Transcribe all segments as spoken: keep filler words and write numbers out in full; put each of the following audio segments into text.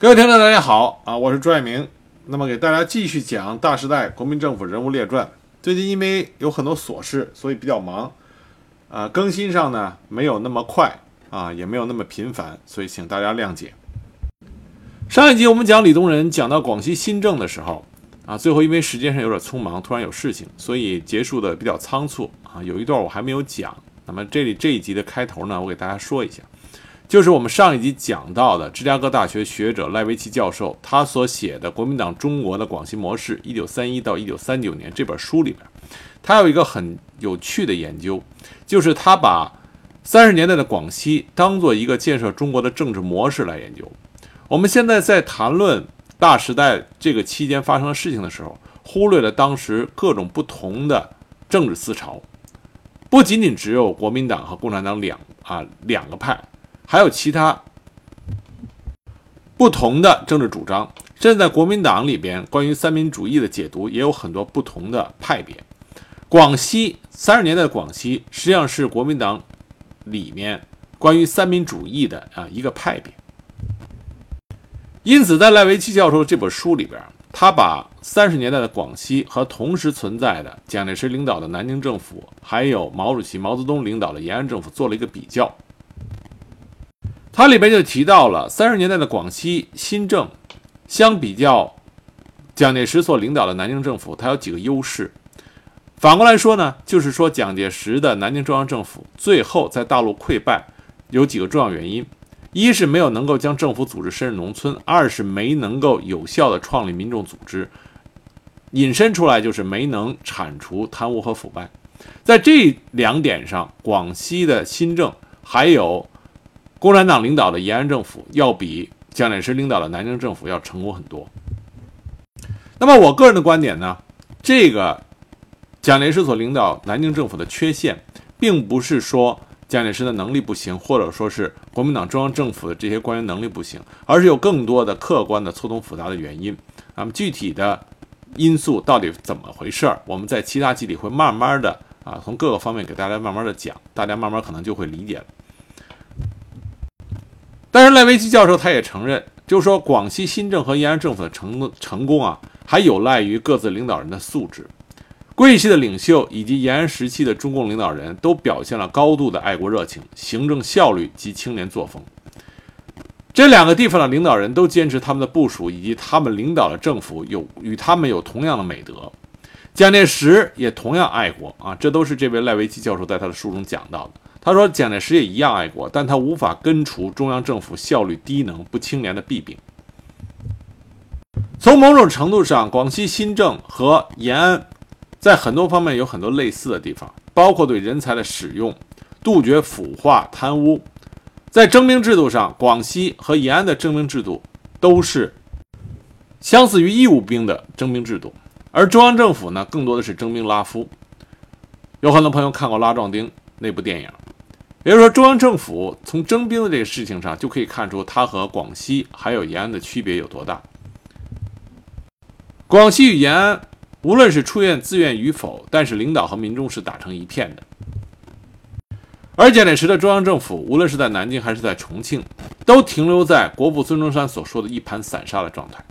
各位听众大家好啊，我是朱爱明。那么给大家继续讲大时代国民政府人物列传。最近因为有很多琐事，所以比较忙啊，更新上呢没有那么快啊，也没有那么频繁，所以请大家谅解。上一集我们讲李宗仁讲到广西新政的时候啊，最后因为时间上有点匆忙，突然有事情，所以结束的比较仓促啊，有一段我还没有讲。那么这里这一集的开头呢，我给大家说一下，就是我们上一集讲到的芝加哥大学学者赖维奇教授他所写的《国民党中国的广西模式 一九三一到一九三九 年》这本书里边，他有一个很有趣的研究，就是他把三十年代的广西当做一个建设中国的政治模式来研究。我们现在在谈论大时代这个期间发生的事情的时候，忽略了当时各种不同的政治思潮，不仅仅只有国民党和共产党两啊两个派，还有其他不同的政治主张，甚至在国民党里边关于三民主义的解读也有很多不同的派别。广西三十年代的广西实际上是国民党里面关于三民主义的啊一个派别。因此在赖维奇教授这本书里边，他把三十年代的广西和同时存在的蒋介石领导的南京政府，还有毛主席毛泽东领导的延安政府做了一个比较。他里边就提到了三十年代的广西新政相比较蒋介石所领导的南京政府，它有几个优势。反过来说呢，就是说蒋介石的南京中央政府最后在大陆溃败有几个重要原因，一是没有能够将政府组织深入农村，二是没能够有效的创立民众组织，引申出来就是没能铲除贪污和腐败。在这两点上，广西的新政还有共产党领导的延安政府要比蒋介石领导的南京政府要成功很多。那么我个人的观点呢，这个蒋介石所领导南京政府的缺陷，并不是说蒋介石的能力不行，或者说是国民党中央政府的这些官员能力不行，而是有更多的客观的错综复杂的原因。那么具体的因素到底怎么回事，我们在其他集里会慢慢的啊，从各个方面给大家慢慢的讲，大家慢慢可能就会理解了。但是赖维基教授他也承认，就是说广西新政和延安政府的 成, 成功啊，还有赖于各自领导人的素质。桂系的领袖以及延安时期的中共领导人都表现了高度的爱国热情、行政效率及清廉作风。这两个地方的领导人都坚持他们的部署以及他们领导的政府有与他们有同样的美德。蒋介石也同样爱国啊，这都是这位赖维基教授在他的书中讲到的。他说蒋介石也一样爱国，但他无法根除中央政府效率低能、不清廉的弊病。从某种程度上，广西新政和延安在很多方面有很多类似的地方，包括对人才的使用、杜绝腐化贪污。在征兵制度上，广西和延安的征兵制度都是相似于义务兵的征兵制度，而中央政府呢，更多的是征兵拉夫。有很多朋友看过《拉壮丁》那部电影，也就是说中央政府从征兵的这个事情上就可以看出它和广西还有延安的区别有多大。广西与延安无论是出院自愿与否，但是领导和民众是打成一片的。而蒋介石的中央政府无论是在南京还是在重庆，都停留在国父孙中山所说的一盘散沙的状态。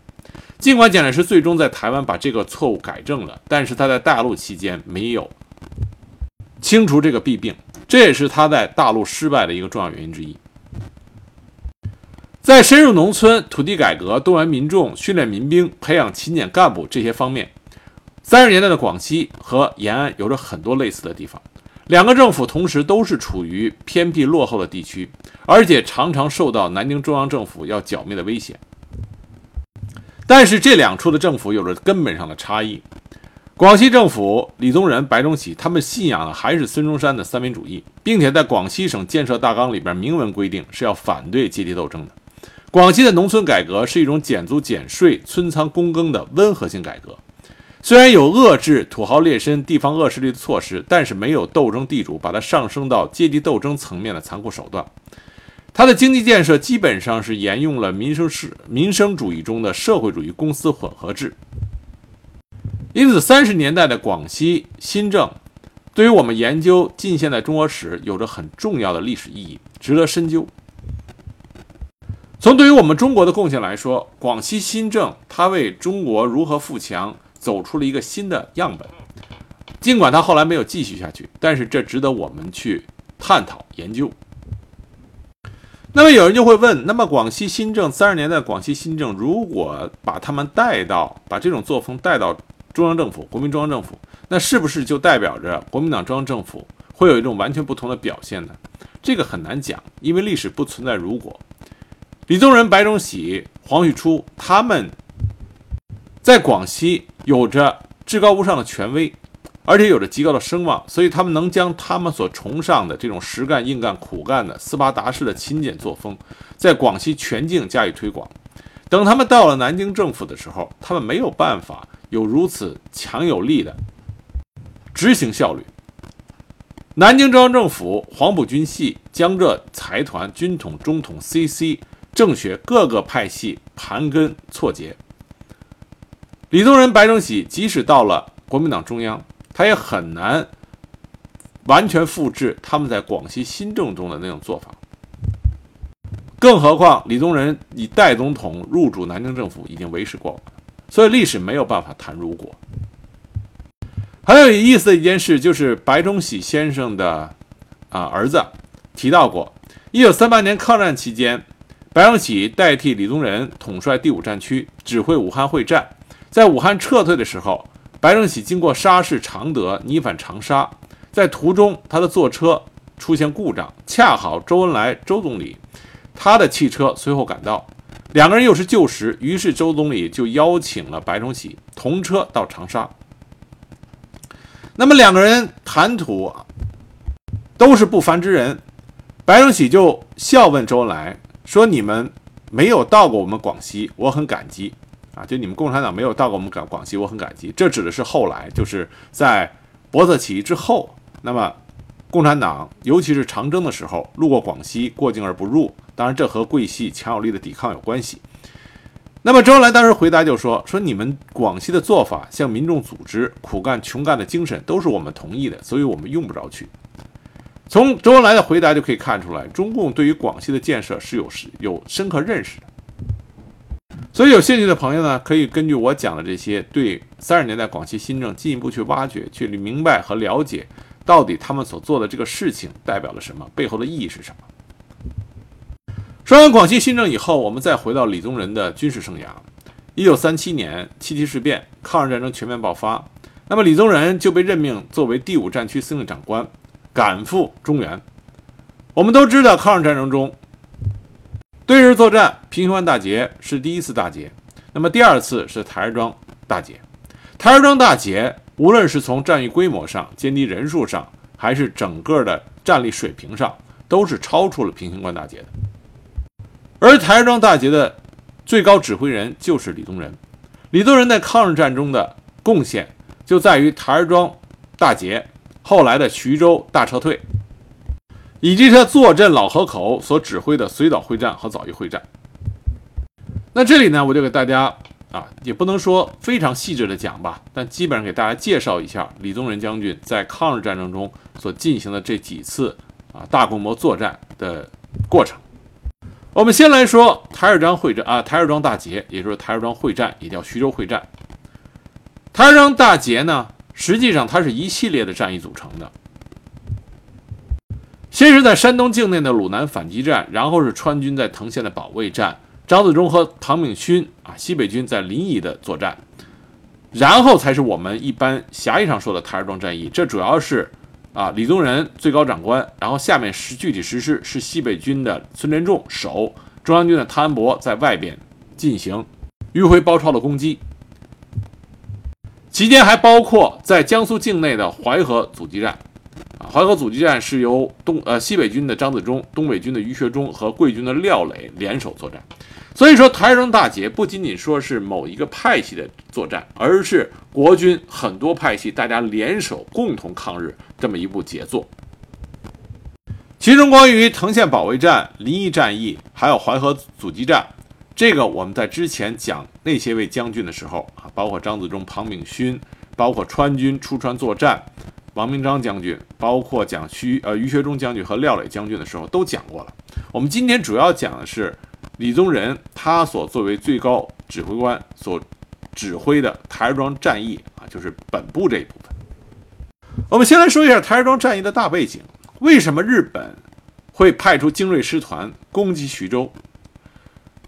尽管蒋介石最终在台湾把这个错误改正了，但是他在大陆期间没有清除这个弊病，这也是他在大陆失败的一个重要原因之一。在深入农村、土地改革、动员民众、训练民兵、培养勤俭干部这些方面，三十年代的广西和延安有着很多类似的地方。两个政府同时都是处于偏僻落后的地区，而且常常受到南京中央政府要剿灭的威胁。但是这两处的政府有着根本上的差异。广西政府李宗仁、白崇禧他们信仰的还是孙中山的三民主义，并且在广西省建设大纲里边明文规定是要反对阶级斗争的。广西的农村改革是一种减租减税、村仓公耕的温和性改革，虽然有遏制土豪劣绅、地方恶势力的措施，但是没有斗争地主把它上升到阶级斗争层面的残酷手段。它的经济建设基本上是沿用了民生民生主义中的社会主义公私混合制。因此三十年代的广西新政对于我们研究近现代中国史有着很重要的历史意义，值得深究。从对于我们中国的贡献来说，广西新政它为中国如何富强走出了一个新的样本。尽管它后来没有继续下去，但是这值得我们去探讨研究。那么有人就会问，那么广西新政三十年代广西新政，如果把他们带到把这种作风带到中央政府，国民中央政府，那是不是就代表着国民党中央政府会有一种完全不同的表现呢？这个很难讲，因为历史不存在如果。李宗仁、白崇禧、黄旭初他们在广西有着至高无上的权威，而且有着极高的声望，所以他们能将他们所崇尚的这种实干、硬干、苦干的斯巴达式的勤俭作风在广西全境加以推广。等他们到了南京政府的时候，他们没有办法有如此强有力的执行效率。南京中央政府、黄埔军系、江浙财团、军统、中统、C C 政学各个派系盘根错节。李宗仁、白崇禧即使到了国民党中央，他也很难完全复制他们在广西新政中的那种做法。更何况李宗仁以代总统入主南京政府已经为时过晚，所以历史没有办法谈如果。还有意思的一件事就是白崇禧先生的、啊、儿子提到过，一九三八年抗战期间，白崇禧代替李宗仁统帅第五战区，指挥武汉会战。在武汉撤退的时候，白崇禧经过沙市、常德，逆反长沙，在途中他的坐车出现故障，恰好周恩来、周总理他的汽车随后赶到，两个人又是旧识，于是周总理就邀请了白崇禧同车到长沙。那么两个人谈吐都是不凡之人，白崇禧就笑问周恩来说，你们没有到过我们广西，我很感激啊，就你们共产党没有到过我们广西，我很感激。这指的是后来，就是在博特起义之后，那么共产党尤其是长征的时候路过广西，过境而不入，当然这和桂系强有力的抵抗有关系。那么周恩来当时回答就说说你们广西的做法，像民众组织、苦干穷干的精神都是我们同意的，所以我们用不着去。从周恩来的回答就可以看出来，中共对于广西的建设是有有深刻认识的。所以有兴趣的朋友呢，可以根据我讲的这些，对三十年代广西新政进一步去挖掘，去明白和了解到底他们所做的这个事情代表了什么，背后的意义是什么。说完广西新政以后，我们再回到李宗仁的军事生涯。一九三七年七七事变，抗日战争全面爆发，那么李宗仁就被任命作为第五战区司令长官，赶赴中原。我们都知道抗日战争中对日作战，平型湾大捷是第一次大捷，那么第二次是台儿庄大捷。台儿庄大捷无论是从战役规模上、歼敌人数上，还是整个的战力水平上，都是超出了平型湾大捷的。而台儿庄大捷的最高指挥人就是李宗仁。李宗仁在抗日战中的贡献就在于台儿庄大捷，后来的徐州大撤退，以及他坐镇老河口所指挥的绥岛会战和枣榆会战。那这里呢，我就给大家啊，也不能说非常细致的讲吧，但基本上给大家介绍一下李宗仁将军在抗日战争中所进行的这几次啊大规模作战的过程。我们先来说台儿庄会战啊，台儿庄大捷，也就是台儿庄会战，也叫徐州会战。台儿庄大捷呢，实际上它是一系列的战役组成的。先是在山东境内的鲁南反击战，然后是川军在滕县的保卫战，张自忠和唐炳勋啊西北军在临沂的作战，然后才是我们一般狭义上说的台儿庄战役。这主要是啊李宗仁最高长官，然后下面是具体实施是西北军的孙连仲守中央军的汤恩伯在外边进行迂回包抄的攻击，期间还包括在江苏境内的淮河阻击战。淮河阻击战是由东呃西北军的张自忠、东北军的于学忠和桂军的廖磊联手作战。所以说台儿庄大捷不仅仅说是某一个派系的作战，而是国军很多派系大家联手共同抗日这么一部杰作。其中关于滕县保卫战、临沂战役还有淮河阻击战，这个我们在之前讲那些位将军的时候啊，包括张自忠、庞炳勋，包括川军出川作战王明章将军，包括讲徐呃于学忠将军和廖磊将军的时候都讲过了。我们今天主要讲的是李宗仁他所作为最高指挥官所指挥的台儿庄战役啊，就是本部这一部分。我们先来说一下台儿庄战役的大背景，为什么日本会派出精锐师团攻击徐州？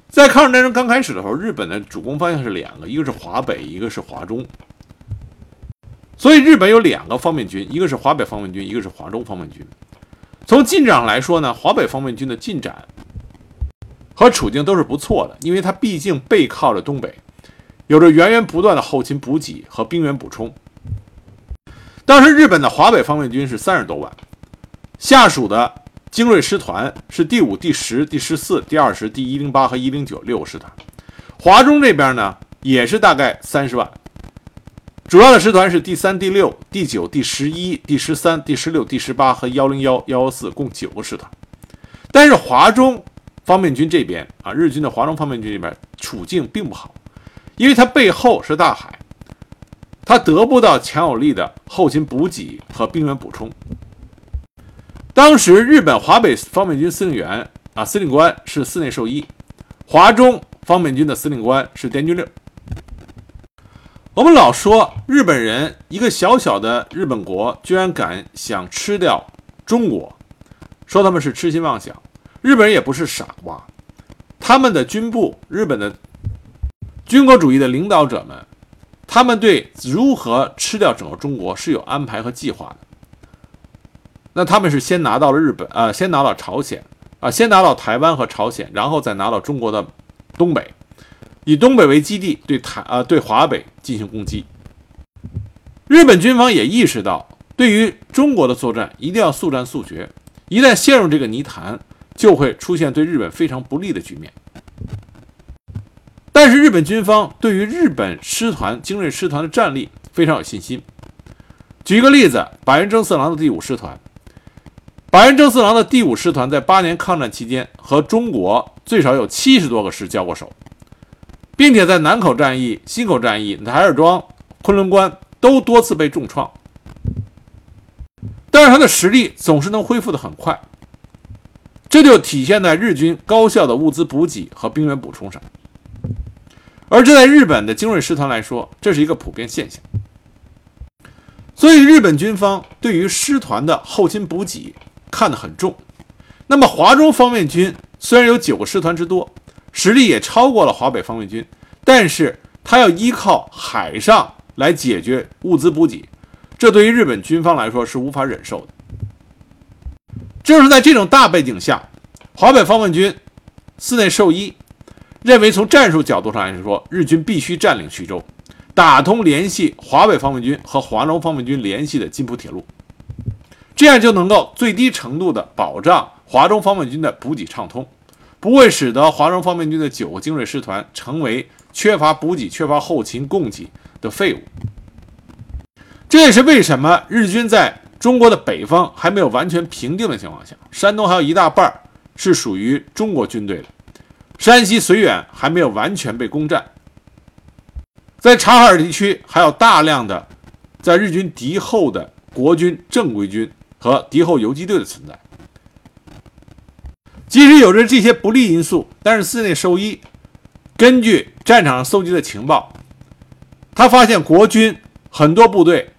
在抗日战争刚开始的时候，日本的主攻方向是两个，一个是华北，一个是华中。所以日本有两个方面军，一个是华北方面军，一个是华中方面军。从进展来说呢，华北方面军的进展和处境都是不错的，因为它毕竟背靠着东北，有着源源不断的后勤补给和兵员补充。当时日本的华北方面军是三十多万，下属的精锐师团是第五、第十、第十四、第二十、第一零八和一零九六个师团。华中这边呢也是大概三十万，主要的师团是第三、第六、第九、第十一、第十三、第十六、第十八和幺零幺、幺幺四，共九个师团。但是华中方面军这边啊，日军的华中方面军这边处境并不好，因为它背后是大海，它得不到强有力的后勤补给和兵员补充。当时日本华北方面军司令员啊，司令官是寺内寿一，华中方面军的司令官是滇军六。我们老说日本人，一个小小的日本国居然敢想吃掉中国，说他们是痴心妄想。日本人也不是傻瓜，他们的军部，日本的军国主义的领导者们，他们对如何吃掉整个中国是有安排和计划的。那他们是先拿到了日本，呃，先拿到朝鲜，啊、呃，先拿到台湾和朝鲜，然后再拿到中国的东北，以东北为基地对台，呃，对华北进行攻击。日本军方也意识到，对于中国的作战一定要速战速决，一旦陷入这个泥潭，就会出现对日本非常不利的局面。但是日本军方对于日本师团精锐师团的战力非常有信心。举一个例子，板垣征四郎的第五师团。板垣征四郎的第五师团在八年抗战期间和中国最少有七十多个师交过手，并且在南口战役、忻口战役、台儿庄、昆仑关都多次被重创，但是他的实力总是能恢复得很快，这就体现在日军高效的物资补给和兵员补充上。而这在日本的精锐师团来说，这是一个普遍现象。所以日本军方对于师团的后勤补给看得很重。那么华中方面军虽然有九个师团之多，实力也超过了华北方面军，但是他要依靠海上来解决物资补给，这对于日本军方来说是无法忍受的。正是在这种大背景下，华北方面军寺内寿一认为，从战术角度上来说，日军必须占领徐州，打通联系华北方面军和华中方面军联系的津浦铁路，这样就能够最低程度的保障华中方面军的补给畅通，不会使得华中方面军的九个精锐师团成为缺乏补给、缺乏后勤供给的废物。这也是为什么日军在中国的北方还没有完全平定的情况下，山东还有一大半是属于中国军队的，山西绥远还没有完全被攻占，在察哈尔地区还有大量的在日军敌后的国军正规军和敌后游击队的存在。即使有着这些不利因素，但是寺内寿一根据战场上搜集的情报，他发现国军很多部队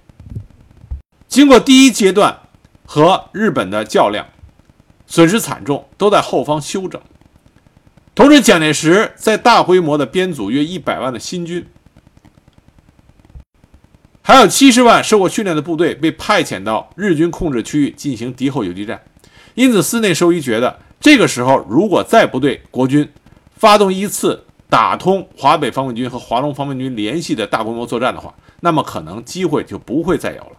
经过第一阶段和日本的较量，损失惨重，都在后方休整。同时蒋介石在大规模的编组约一百万的新军，还有七十万受过训练的部队被派遣到日军控制区域进行敌后游击战。因此寺内寿一觉得，这个时候如果再不对国军发动一次打通华北方面军和华中方面军联系的大规模作战的话，那么可能机会就不会再有了。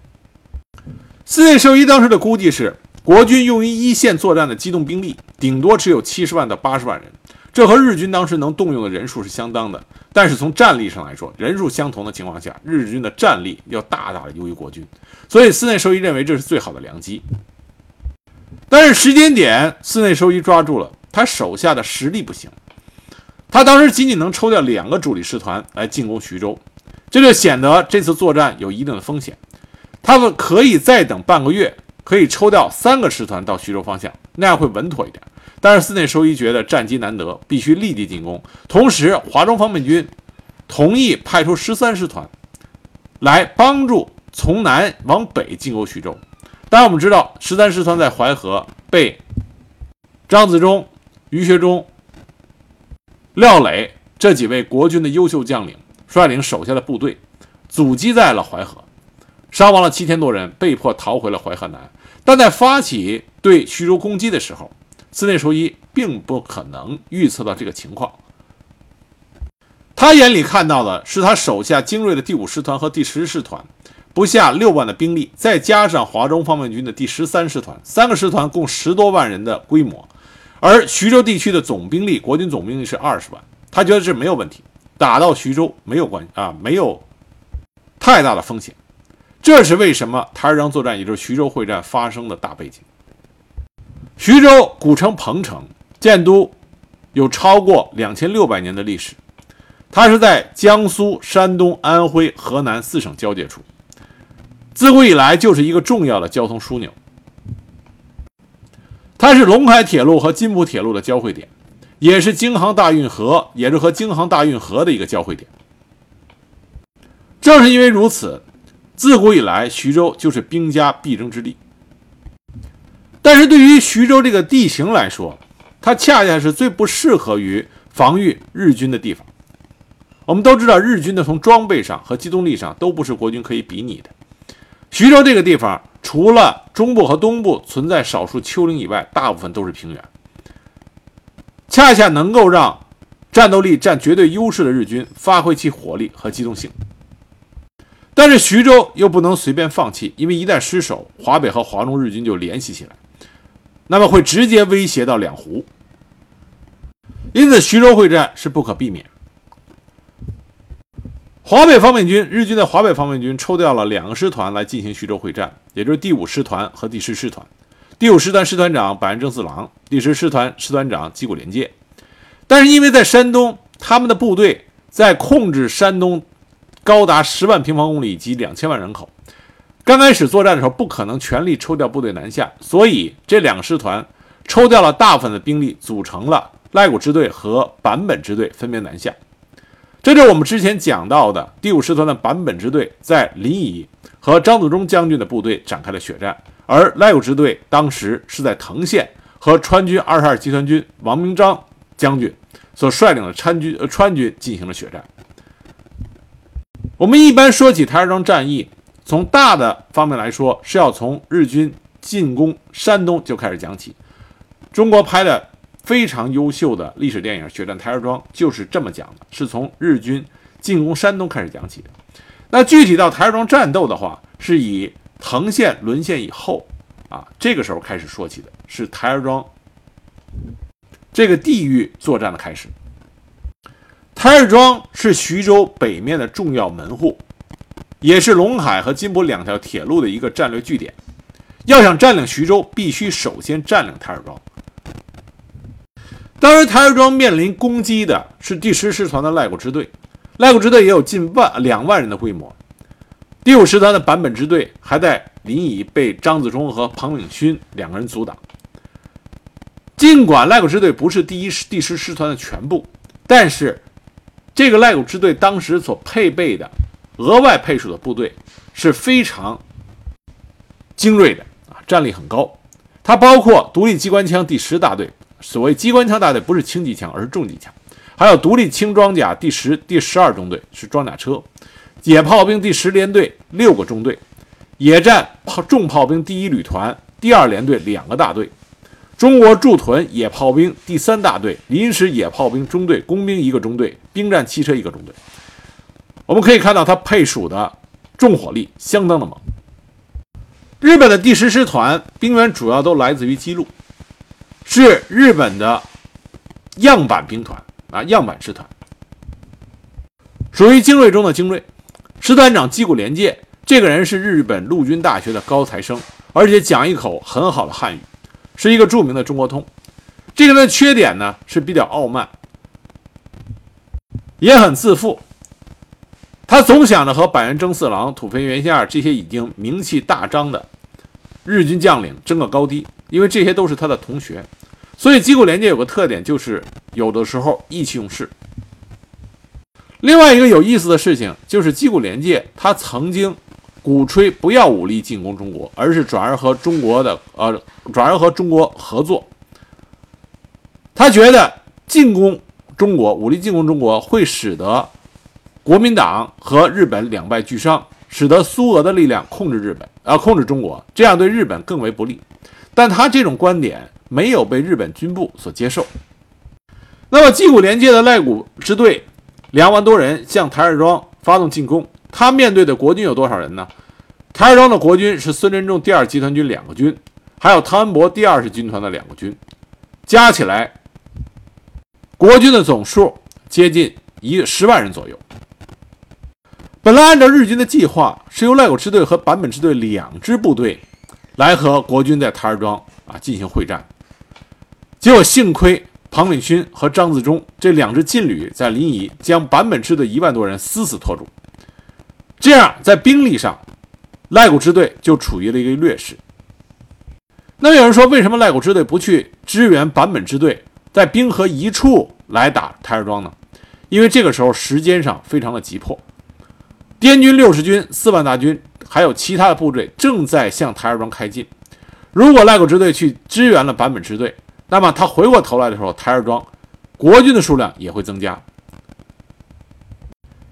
寺内寿一当时的估计是，国军用于一线作战的机动兵力顶多只有七十万到八十万人，这和日军当时能动用的人数是相当的，但是从战力上来说，人数相同的情况下，日军的战力要大大的优于国军，所以寺内寿一认为这是最好的良机。但是时间点寺内寿一抓住了，他手下的实力不行，他当时仅仅能抽掉两个主力师团来进攻徐州，这就显得这次作战有一定的风险。他们可以再等半个月，可以抽掉三个师团到徐州方向，那样会稳妥一点，但是寺内寿一觉得战机难得，必须立即进攻。同时，华中方面军同意派出十三师团来帮助从南往北进攻徐州。当然，我们知道十三师团在淮河被张自忠、于学忠、廖磊这几位国军的优秀将领率领手下的部队阻击在了淮河，伤亡了七千多人，被迫逃回了淮河南。但在发起对徐州攻击的时候，寺内寿一并不可能预测到这个情况。他眼里看到的是他手下精锐的第五师团和第十师团不下六万的兵力，再加上华中方面军的第十三师团，三个师团共十多万人的规模，而徐州地区的总兵力，国军总兵力是二十万。他觉得这没有问题，打到徐州没有关啊，没有太大的风险。这是为什么台儿庄作战，也就是徐州会战发生的大背景。徐州古称彭城，建都有超过两千六百年的历史，它是在江苏、山东、安徽、河南四省交界处，自古以来就是一个重要的交通枢纽。它是陇海铁路和津浦铁路的交汇点，也是京杭大运河，也是和京杭大运河的一个交汇点。正是因为如此，自古以来徐州就是兵家必争之地。但是对于徐州这个地形来说，它恰恰是最不适合于防御日军的地方。我们都知道，日军的从装备上和机动力上都不是国军可以比拟的。徐州这个地方，除了中部和东部存在少数丘陵以外，大部分都是平原。恰恰能够让战斗力占绝对优势的日军发挥其火力和机动性。但是徐州又不能随便放弃，因为一旦失守，华北和华中日军就联系起来，那么会直接威胁到两湖。因此徐州会战是不可避免。华北方面军，日军在华北方面军抽调了两个师团来进行徐州会战，也就是第五师团和第十师团。第五师团师团长百万正四郎，第十师团师团长矶谷廉介。但是因为在山东，他们的部队在控制山东高达十万平方公里以及两千万人口，刚开始作战的时候不可能全力抽调部队南下，所以这两个师团抽调了大部分的兵力，组成了濑谷支队和坂本支队分别南下。这就是我们之前讲到的第五师团的坂本支队在临沂和张自忠将军的部队展开了血战，而濑谷支队当时是在藤县和川军二十二集团军王明章将军所率领的川军、呃、川军进行了血战。我们一般说起台儿庄战役，从大的方面来说是要从日军进攻山东就开始讲起。中国拍的非常优秀的历史电影《血战台儿庄》就是这么讲的，是从日军进攻山东开始讲起的。那具体到台儿庄战斗的话，是以藤县沦陷以后啊，这个时候开始说起的，是台儿庄这个地域作战的开始。台儿庄是徐州北面的重要门户，也是陇海和津浦两条铁路的一个战略据点。要想占领徐州，必须首先占领台儿庄。当时台儿庄面临攻击的是第十师团的濑谷支队，濑谷支队也有近万两万人的规模。第五师团的坂本支队还在临沂被张自忠和彭炳勋两个人阻挡。尽管濑谷支队不是第一第十师团的全部，但是这个濑谷支队当时所配备的额外配属的部队是非常精锐的啊，战力很高。它包括独立机关枪第十大队。所谓机关枪大队不是轻机枪，而是重机枪，还有独立轻装甲第十、第十二中队是装甲车，野炮兵第十联队六个中队，野战重炮兵第一旅团、第二联队两个大队，中国驻屯野炮兵第三大队、临时野炮兵中队、工兵一个中队、兵站汽车一个中队。我们可以看到它配属的重火力相当的猛。日本的第十师团兵员主要都来自于姬路，是日本的样板兵团啊，样板师团，属于精锐中的精锐。师团长矶谷廉介这个人是日本陆军大学的高材生，而且讲一口很好的汉语，是一个著名的中国通。这个人的缺点呢是比较傲慢，也很自负。他总想着和百万征四郎、土肥原孝这些已经名气大张的日军将领争个高低，因为这些都是他的同学。所以机构连接有个特点，就是有的时候意气用事。另外一个有意思的事情就是击鼓连介他曾经鼓吹不要武力进攻中国，而是转而和中国的呃转而和中国合作。他觉得进攻中国武力进攻中国会使得国民党和日本两败俱伤，使得苏俄的力量控制日本啊、呃、控制中国，这样对日本更为不利。但他这种观点没有被日本军部所接受。那么击鼓连介的赖谷支队两万多人向台儿庄发动进攻，他面对的国军有多少人呢？台儿庄的国军是孙连仲第二集团军两个军，还有汤恩伯第二十军团的两个军，加起来国军的总数接近一十万人左右。本来按照日军的计划，是由赖谷支队和坂本支队两支部队来和国军在台儿庄啊进行会战，结果幸亏庞炳勋和张自忠这两支劲旅在临沂将坂本支队一万多人死死拖住，这样在兵力上赖谷支队就处于了一个劣势。那有人说，为什么赖谷支队不去支援坂本支队，在兵合一处来打台儿庄呢？因为这个时候时间上非常的急迫，滇军六十军、四万大军还有其他的部队正在向台儿庄开进，如果赖谷支队去支援了坂本支队，那么他回过头来的时候，台儿庄国军的数量也会增加。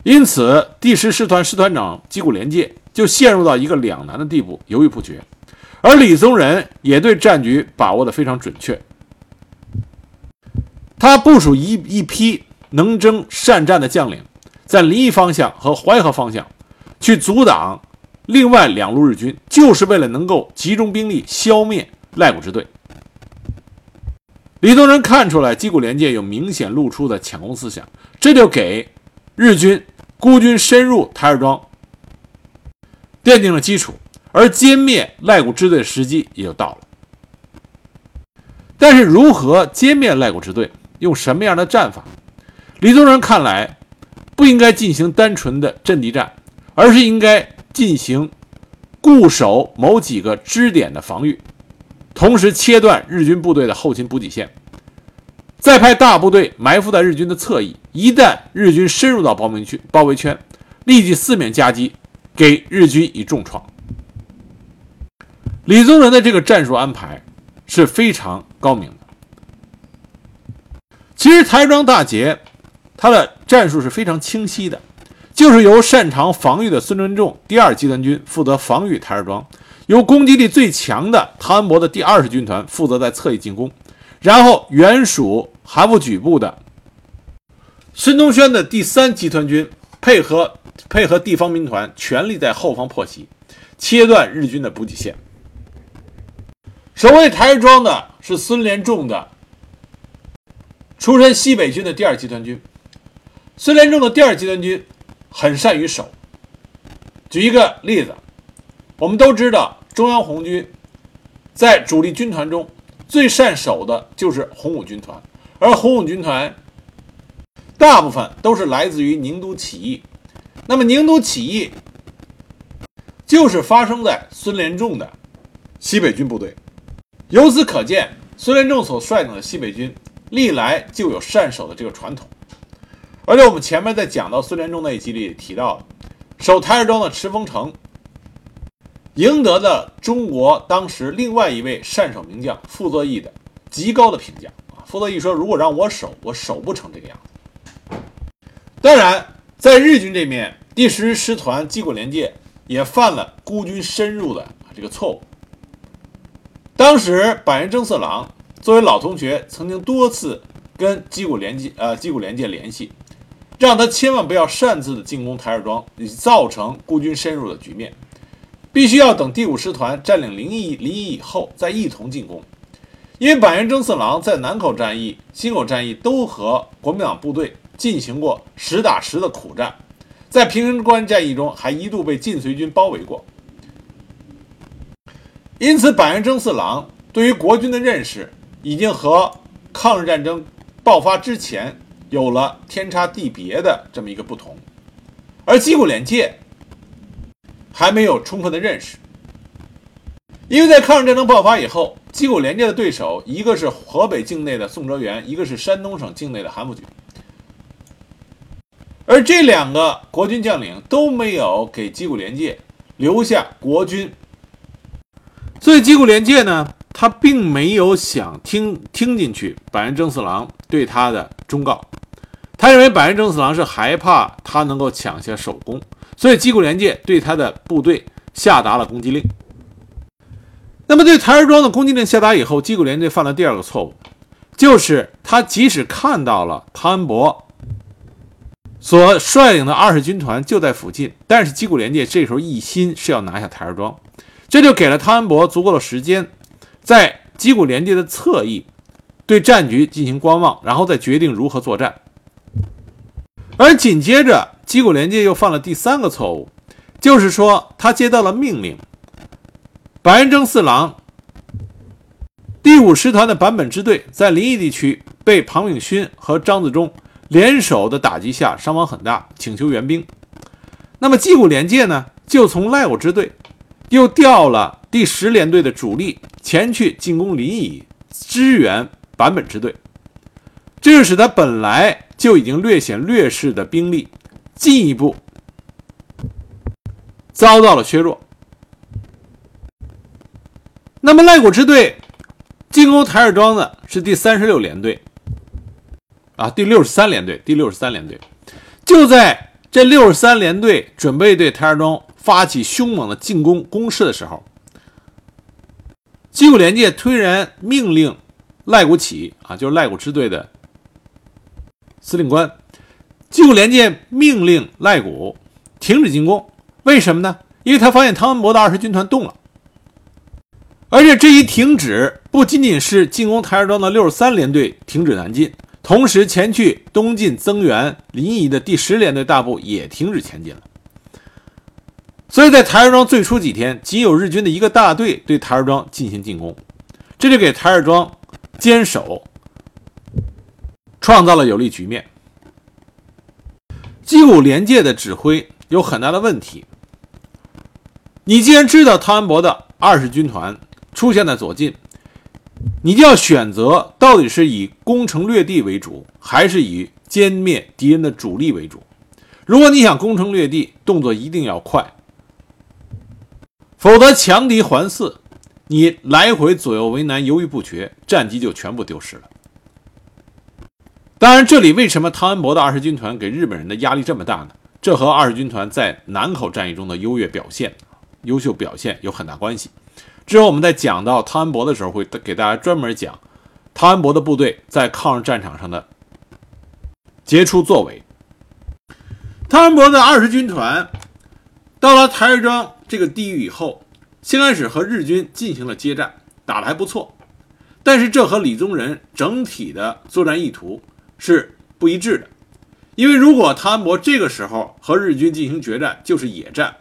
因此第十师团师团长击鼓连介就陷入到一个两难的地步，犹豫不决。而李宗仁也对战局把握得非常准确，他部署一一批能征善战的将领，在临沂方向和淮河方向去阻挡另外两路日军，就是为了能够集中兵力消灭赖谷支队。李宗仁看出来击鼓连介有明显露出的抢攻思想，这就给日军孤军深入台儿庄奠定了基础，而歼灭赖谷支队的时机也就到了。但是如何歼灭赖谷支队，用什么样的战法，李宗仁看来不应该进行单纯的阵地战，而是应该进行固守某几个支点的防御，同时切断日军部队的后勤补给线，再派大部队埋伏在日军的侧翼，一旦日军深入到包围圈，包围圈立即四面夹击，给日军以重创。李宗仁的这个战术安排是非常高明的。其实台儿庄大捷他的战术是非常清晰的，就是由擅长防御的孙连仲第二集团军负责防御台儿庄，由攻击力最强的汤恩伯的第二十军团负责在侧翼进攻，然后原属韩复榘部的孙中轩的第三集团军配合配合地方民团全力在后方破袭，切断日军的补给线。守卫台儿庄的是孙连仲的出身西北军的第二集团军。孙连仲的第二集团军很善于守，举一个例子，我们都知道中央红军在主力军团中最善守的就是红五军团，而红五军团大部分都是来自于宁都起义。那么宁都起义就是发生在孙连仲的西北军部队，由此可见孙连仲所率领的西北军历来就有善守的这个传统。而且我们前面在讲到孙连仲那一集里提到了守台儿庄的池峰城赢得了中国当时另外一位善守名将傅作义的极高的评价。傅作义说，如果让我守，我守不成这个样子。当然在日军这面，第十师团击鼓连介也犯了孤军深入的这个错误。当时板垣征四郎作为老同学，曾经多次跟击鼓连介呃击鼓连介联系，让他千万不要擅自的进攻台儿庄，以造成孤军深入的局面，必须要等第五师团占领临沂临沂以后再一同进攻。因为板垣征四郎在南口战役、新口战役都和国民党部队进行过实打实的苦战，在平城关战役中还一度被晋绥军包围过。因此板垣征四郎对于国军的认识已经和抗日战争爆发之前有了天差地别的这么一个不同，而击鼓连介还没有充分的认识。因为在抗日战争爆发以后，机构联接的对手，一个是河北境内的宋哲元，一个是山东省境内的韩复榘。而这两个国军将领都没有给矶谷廉介留下国军，所以矶谷廉介呢，他并没有想听听进去板垣征四郎对他的忠告。他认为板垣征四郎是害怕他能够抢下首功，所以矶谷廉介对他的部队下达了攻击令。那么对台儿庄的攻击令下达以后，矶谷廉介犯了第二个错误，就是他即使看到了汤恩伯所率领的二十军团就在附近，但是矶谷廉介这时候一心是要拿下台儿庄，这就给了汤恩伯足够的时间，在矶谷廉介的侧翼对战局进行观望，然后再决定如何作战。而紧接着矶谷廉介又犯了第三个错误，就是说他接到了命令，板垣征四郎第五师团的坂本支队在临沂地区被庞炳勋和张自忠联手的打击下伤亡很大，请求援兵。那么矶谷廉介呢，就从濑户支队又调了第十联队的主力前去进攻临沂，支援坂本支队，这就使他本来就已经略显劣势的兵力进一步遭到了削弱。那么濑户支队进攻台儿庄的是第三十六联队啊，第六十三联队，第六十三联队，就在这六十三联队准备对台儿庄发起凶猛的进攻攻势的时候，矶谷廉介突然命令赖谷启啊，就是赖谷支队的司令官，矶谷廉介命令赖谷停止进攻。为什么呢？因为他发现汤恩伯的二十军团动了，而且这一停止不仅仅是进攻台儿庄的六十三联队停止南进，同时前去东进增援临沂的第十联队大部也停止前进了。所以在台儿庄最初几天，仅有日军的一个大队对台儿庄进行进攻，这就给台儿庄坚守创造了有利局面。矶谷廉介的指挥有很大的问题，你既然知道汤恩伯的二十军团出现在左近，你就要选择到底是以攻城略地为主，还是以歼灭敌人的主力为主。如果你想攻城略地，动作一定要快，否则强敌环伺，你来回左右为难，犹豫不决，战机就全部丢失了。当然这里为什么汤恩伯的二十军团给日本人的压力这么大呢？这和二十军团在南口战役中的优越表现优秀表现有很大关系。之后我们在讲到汤恩伯的时候，会给大家专门讲汤恩伯的部队在抗日战场上的杰出作为。汤恩伯的二十军团到了台儿庄这个地域以后，先开始和日军进行了接战，打得还不错，但是这和李宗仁整体的作战意图是不一致的。因为如果汤恩伯这个时候和日军进行决战，就是野战，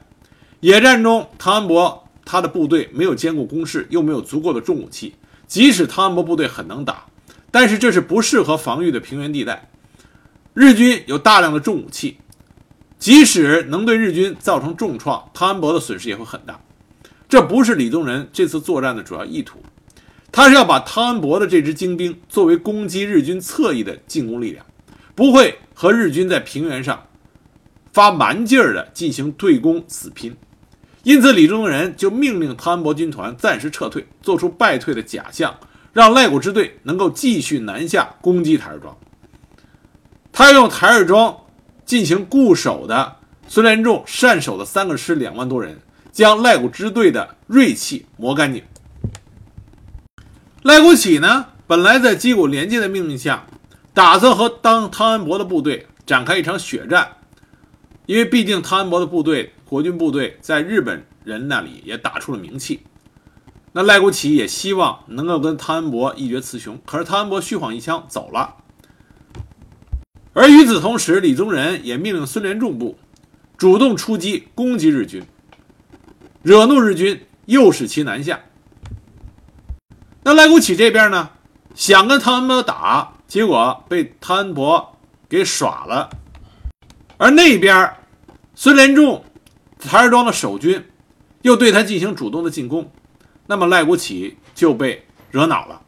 野战中汤恩伯他的部队没有兼顾攻势，又没有足够的重武器，即使汤恩伯部队很能打，但是这是不适合防御的平原地带。日军有大量的重武器，即使能对日军造成重创，汤恩伯的损失也会很大。这不是李宗仁这次作战的主要意图，他是要把汤恩伯的这支精兵作为攻击日军侧翼的进攻力量，不会和日军在平原上发蛮劲儿的进行对攻死拼。因此李宗仁就命令汤恩伯军团暂时撤退，做出败退的假象，让濑谷支队能够继续南下攻击台儿庄。他用台儿庄进行固守的孙连仲擅守的三个师两万多人，将濑谷支队的锐气磨干净。赖谷启呢，本来在矶谷廉介的命令下，打算和当汤恩伯的部队展开一场血战，因为毕竟汤恩伯的部队国军部队在日本人那里也打出了名气，那赖谷启也希望能够跟汤恩伯一决雌雄。可是汤恩伯虚晃一枪走了。而与此同时，李宗仁也命令孙连仲部主动出击攻击日军，惹怒日军，诱使其南下。那赖谷启这边呢，想跟汤恩伯打，结果被汤恩伯给耍了。而那边孙连仲台儿庄的守军又对他进行主动的进攻，那么赖谷启就被惹恼了。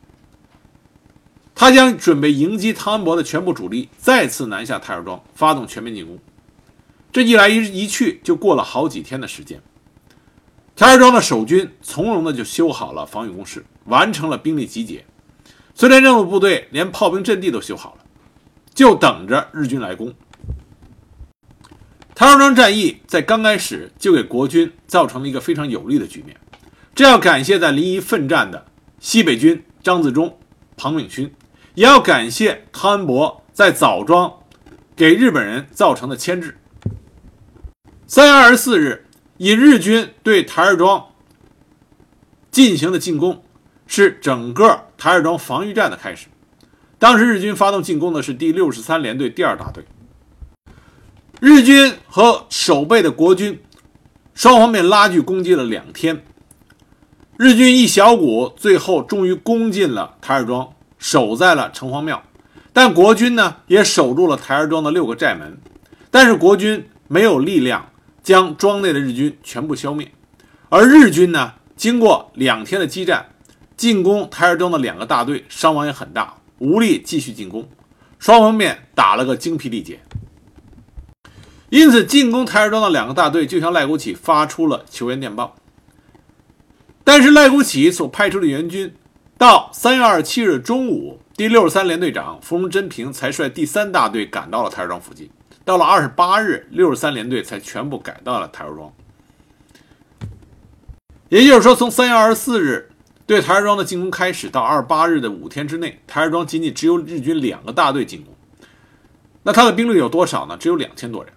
他将准备迎击汤恩伯的全部主力再次南下太尔庄，发动全面进攻。这一来一去就过了好几天的时间。太尔庄的守军从容的就修好了防御工事，完成了兵力集结。苏联政府部队连炮兵阵地都修好了，就等着日军来攻。太尔庄战役在刚开始就给国军造成了一个非常有利的局面，这要感谢在临沂奋战的西北军张自忠、庞炳勋，也要感谢汤恩伯在枣庄给日本人造成的牵制。三月二十四日，以日军对台儿庄进行的进攻是整个台儿庄防御战的开始。当时日军发动进攻的是第六十三联队第二大队。日军和守备的国军双方面拉锯攻击了两天，日军一小股最后终于攻进了台儿庄，守在了城隍庙，但国军呢也守住了台儿庄的六个寨门，但是国军没有力量将庄内的日军全部消灭。而日军呢，经过两天的激战，进攻台儿庄的两个大队伤亡也很大，无力继续进攻，双方面打了个精疲力竭。因此进攻台儿庄的两个大队就向赖国启发出了求援电报，但是赖国启所派出的援军到三月二十七日中午，第六十三联队长芙蓉真平才率第三大队赶到了台儿庄附近。到了二十八日，六十三联队才全部赶到了台儿庄。也就是说，从三月二十四日对台儿庄的进攻开始，到二十八日的五天之内，台儿庄仅仅只有日军两个大队进攻。那他的兵力有多少呢？只有两千多人。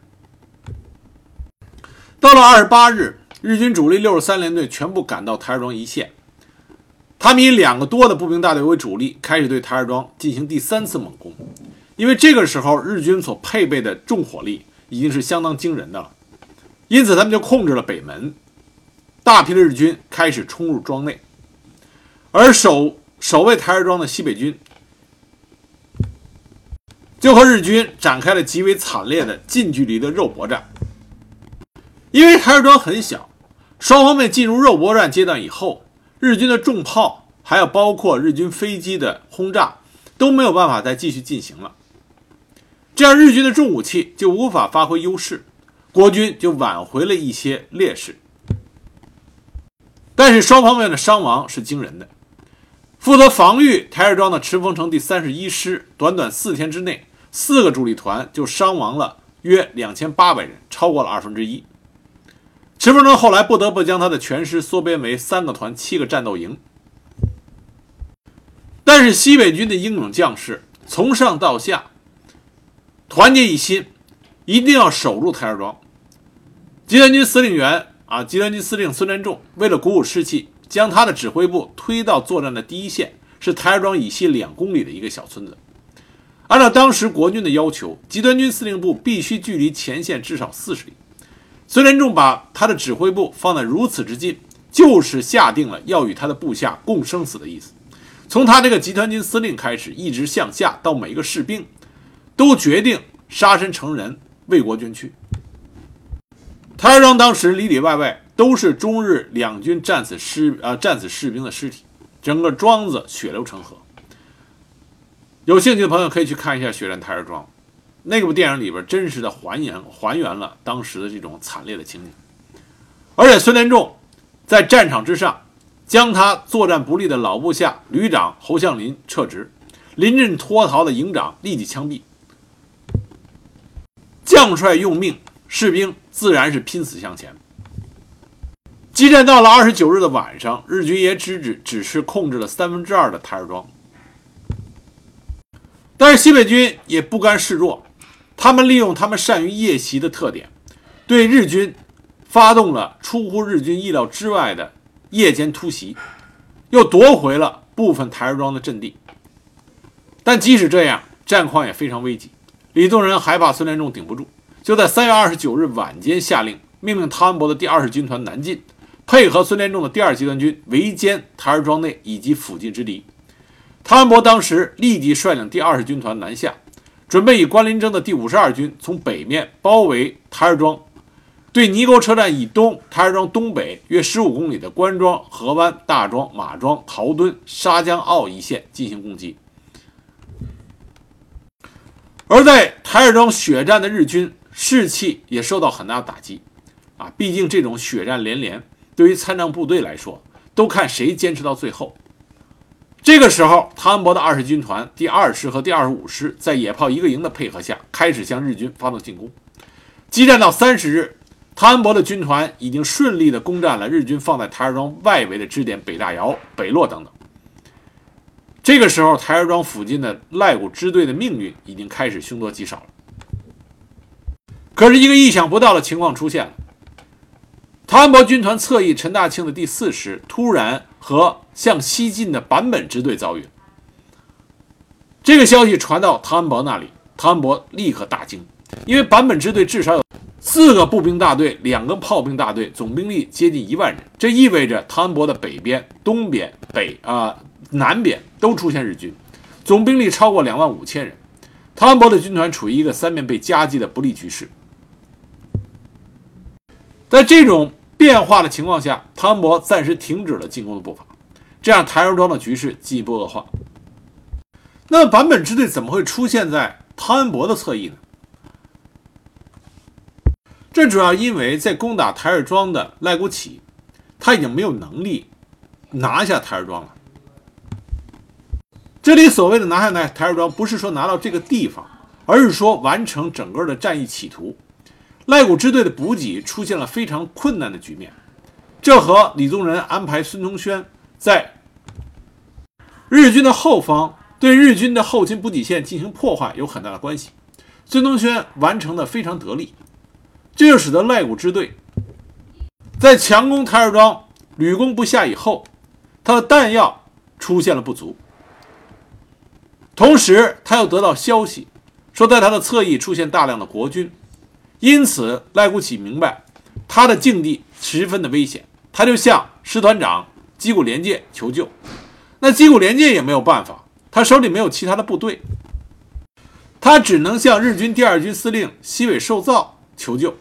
到了二十八日，日军主力六十三联队全部赶到台儿庄一线。他们以两个多的步兵大队为主力，开始对台儿庄进行第三次猛攻。因为这个时候日军所配备的重火力已经是相当惊人的了，因此他们就控制了北门，大批的日军开始冲入庄内。而守守卫台儿庄的西北军就和日军展开了极为惨烈的近距离的肉搏战。因为台儿庄很小，双方面进入肉搏战阶段以后，日军的重炮还有包括日军飞机的轰炸都没有办法再继续进行了，这样日军的重武器就无法发挥优势，国军就挽回了一些劣势。但是双方面的伤亡是惊人的，负责防御台儿庄的池峰城第三十一师短短四天之内，四个主力团就伤亡了约两千八百人，超过了二分之一。池峰城后来不得不将他的全师缩编为三个团七个战斗营。但是西北军的英勇将士从上到下团结一心，一定要守住台儿庄。集团军司令员啊，集团军司令孙占仲为了鼓舞士气，将他的指挥部推到作战的第一线，是台儿庄以西两公里的一个小村子。按照当时国军的要求，集团军司令部必须距离前线至少四十里。孙占仲把他的指挥部放在如此之近，就是下定了要与他的部下共生死的意思。从他这个集团军司令开始，一直向下到每一个士兵，都决定杀身成仁，为国捐躯。台儿庄当时里里外外都是中日两军战死士啊、呃、战死士兵的尸体，整个庄子血流成河。有兴趣的朋友可以去看一下《血战台儿庄》，那部电影里边真实的还原还原了当时的这种惨烈的情景。而且孙连仲在战场之上，将他作战不利的老部下旅长侯向林撤职，临阵脱逃的营长立即枪毙，将帅用命，士兵自然是拼死向前。激战到了二十九日的晚上，日军也只只只是控制了三分之二的台儿庄。但是西北军也不甘示弱，他们利用他们善于夜袭的特点，对日军发动了出乎日军意料之外的夜间突袭，又夺回了部分台儿庄的阵地。但即使这样，战况也非常危急，李宗仁还怕孙连仲顶不住，就在三月二十九日晚间下令，命令汤恩伯的第二十军团南进，配合孙连仲的第二集团军围歼台儿庄内以及附近之敌。汤恩伯当时立即率领第二十军团南下，准备以关麟征的第五十二军从北面包围台儿庄，对泥沟车站以东、台儿庄东北约十五公里的官庄、河湾、大庄、马庄、陶墩、沙江澳一线进行攻击。而在台儿庄血战的日军士气也受到很大的打击啊！毕竟这种血战连连，对于参战部队来说，都看谁坚持到最后。这个时候，汤恩伯的二十军团第二师和第二十五师在野炮一个营的配合下，开始向日军发动进攻。激战到三十日，汤恩伯的军团已经顺利地攻占了日军放在台儿庄外围的支点北大窑、北洛等等。这个时候，台儿庄附近的赖谷支队的命运已经开始凶多吉少了。可是，一个意想不到的情况出现了：汤恩伯军团侧翼陈大庆的第四师突然和向西进的坂本支队遭遇。这个消息传到汤恩伯那里，汤恩伯立刻大惊，因为坂本支队至少有四个步兵大队、两个炮兵大队，总兵力接近一万人。这意味着汤恩伯的北边、东边、北啊、呃、南边都出现日军，总兵力超过两万五千人。汤恩伯的军团处于一个三面被夹击的不利局势。在这种变化的情况下，汤恩伯暂时停止了进攻的步伐，这样台儿庄的局势进一步恶化。那么坂本支队怎么会出现在汤恩伯的侧翼呢？这主要因为在攻打台儿庄的赖谷起，他已经没有能力拿下台儿庄了。这里所谓的拿下台儿庄，不是说拿到这个地方，而是说完成整个的战役企图。赖谷支队的补给出现了非常困难的局面，这和李宗仁安排孙中轩在日军的后方对日军的后勤补给线进行破坏有很大的关系。孙中轩完成的非常得力，这就使得赖谷支队在强攻台儿庄屡攻不下以后，他的弹药出现了不足。同时他又得到消息说在他的侧翼出现大量的国军，因此赖谷起明白他的境地十分的危险，他就向师团长矶谷廉介求救。那矶谷廉介也没有办法，他手里没有其他的部队，他只能向日军第二军司令西尾寿造求救。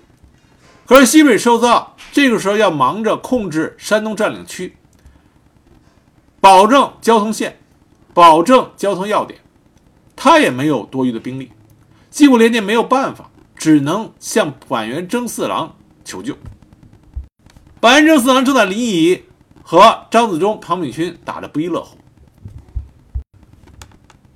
可是西尾寿造这个时候要忙着控制山东占领区，保证交通线，保证交通要点，他也没有多余的兵力。矶谷廉介没有办法，只能向板垣征四郎求救。板垣征四郎正在临沂和张自忠、庞炳勋打得不亦乐乎，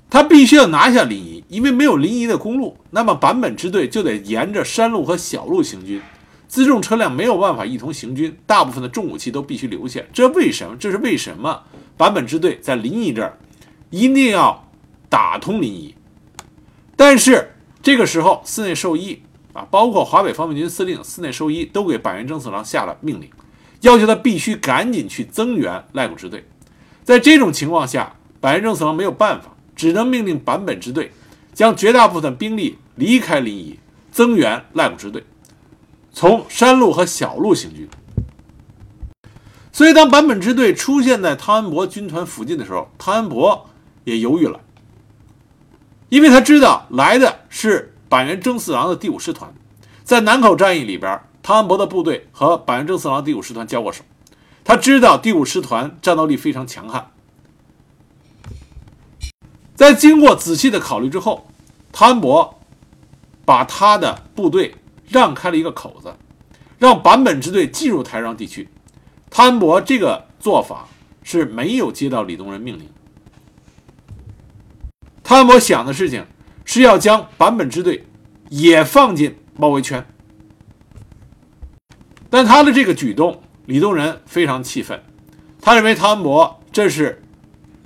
他必须要拿下临沂，因为没有临沂的公路，那么坂本支队就得沿着山路和小路行军，辎重车辆没有办法一同行军，大部分的重武器都必须留下。这为什么？这是为什么坂本支队在临沂这儿一定要打通临沂。但是这个时候寺内寿一啊，包括华北方面军司令寺内寿一都给板垣征四郎下了命令，要求他必须赶紧去增援赖谷支队。在这种情况下，板垣征四郎没有办法，只能命令坂本支队将绝大部分兵力离开临沂，增援赖谷支队，从山路和小路行军。所以当坂本支队出现在汤恩伯军团附近的时候，汤恩伯也犹豫了，因为他知道来的是板垣征四郎的第五师团。在南口战役里边，汤恩伯的部队和板垣征四郎第五师团交过手，他知道第五师团战斗力非常强悍。在经过仔细的考虑之后，汤恩伯把他的部队让开了一个口子，让坂本支队进入台儿庄地区。汤恩伯这个做法是没有接到李宗仁命令，汤恩伯想的事情是要将坂本支队也放进包围圈。但他的这个举动，李宗仁非常气愤，他认为汤恩伯这是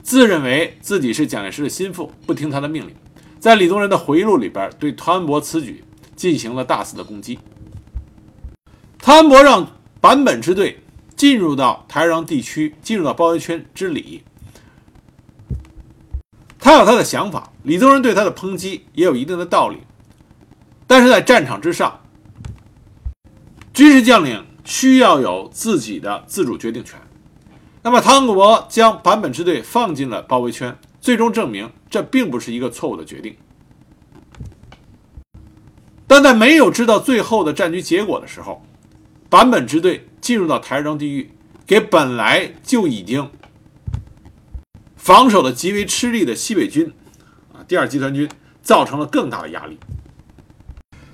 自认为自己是蒋介石的心腹，不听他的命令。在李宗仁的回忆录里边，对汤恩伯此举进行了大肆的攻击。汤恩伯让坂本支队进入到台儿庄地区，进入到包围圈之里，他有他的想法，李宗仁对他的抨击也有一定的道理。但是在战场之上，军事将领需要有自己的自主决定权。那么汤恩伯将坂本支队放进了包围圈，最终证明这并不是一个错误的决定。但在没有知道最后的战局结果的时候，坂本支队进入到台儿庄地域，给本来就已经防守的极为吃力的西北军啊第二集团军造成了更大的压力。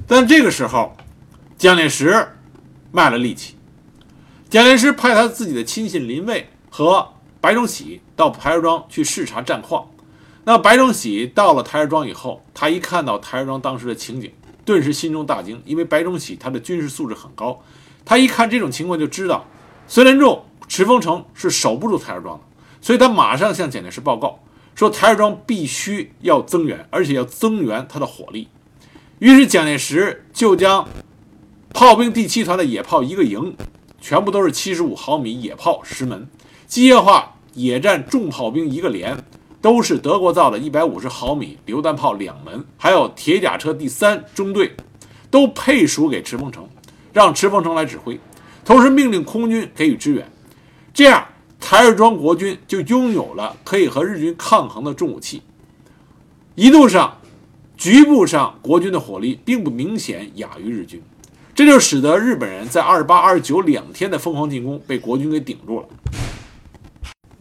但这个时候，蒋介石卖了力气。蒋介石派他自己的亲信林蔚和白崇禧到台儿庄去视察战况。那白崇禧到了台儿庄以后，他一看到台儿庄当时的情景，顿时心中大惊，因为白崇禧他的军事素质很高，他一看这种情况就知道孙连仲、池风诚是守不住台儿庄的，所以他马上向蒋介石报告说，台儿庄必须要增援，而且要增援他的火力。于是蒋介石就将炮兵第七团的野炮一个营全部都是七十五毫米野炮十门，机械化野战重炮兵一个连，都是德国造的一百五十毫米榴弹炮两门，还有铁甲车第三中队，都配属给池风诚，让池风诚来指挥，同时命令空军给予支援。这样，台儿庄国军就拥有了可以和日军抗衡的重武器。一度上，局部上国军的火力并不明显亚于日军，这就使得日本人在二十八、二十九两天的疯狂进攻被国军给顶住了。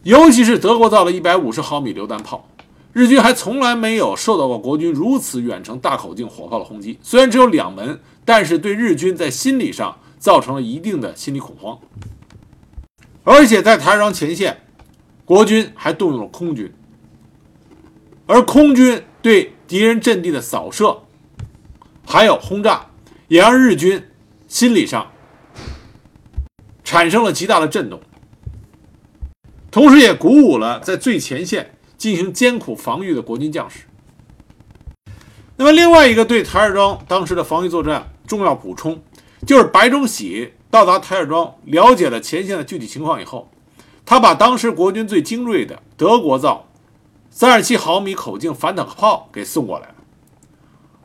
尤其是德国造的一百五十毫米榴弹炮，日军还从来没有受到过国军如此远程大口径火炮的轰击，虽然只有两门，但是对日军在心理上造成了一定的心理恐慌。而且在台儿庄前线，国军还动用了空军，而空军对敌人阵地的扫射还有轰炸，也让日军心理上产生了极大的震动，同时也鼓舞了在最前线进行艰苦防御的国军将士。那么另外一个对台儿庄当时的防御作战重要补充，就是白崇禧到达台儿庄了解了前线的具体情况以后，他把当时国军最精锐的德国造三十七毫米口径反坦克炮给送过来了。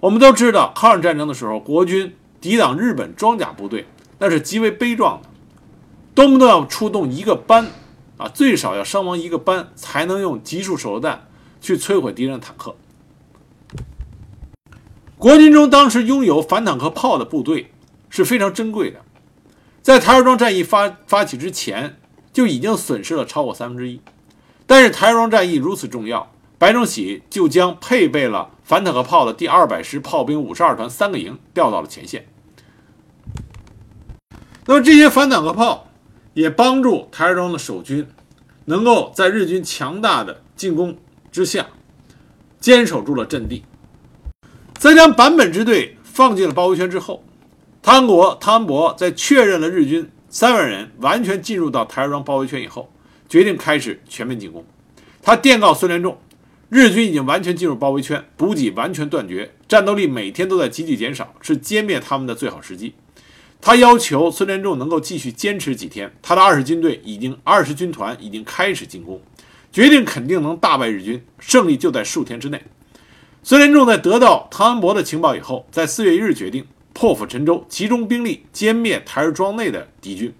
我们都知道抗日战争的时候，国军抵挡日本装甲部队那是极为悲壮的，动不动要出动一个班啊，最少要伤亡一个班才能用集束手榴弹去摧毁敌人的坦克。国军中当时拥有反坦克炮的部队是非常珍贵的，在台儿庄战役 发, 发起之前就已经损失了超过三分之一，但是台儿庄战役如此重要，白崇禧就将配备了反坦克炮的第二百师炮兵五十二团三个营调到了前线。那么这些反坦克炮也帮助台儿庄的守军能够在日军强大的进攻之下坚守住了阵地。在将坂本支队放进了包围圈之后，汤国汤恩伯在确认了日军三万人完全进入到台儿庄包围圈以后，决定开始全面进攻。他电告孙连仲，日军已经完全进入包围圈，补给完全断绝，战斗力每天都在急剧减少，是歼灭他们的最好时机。他要求孙连仲能够继续坚持几天，他的二十军队已经二十军团已经开始进攻，决定肯定能大败日军，胜利就在数天之内。孙连仲在得到汤恩伯的情报以后，在四月一日决定破釜沉舟，集中兵力歼灭台儿庄内的敌军。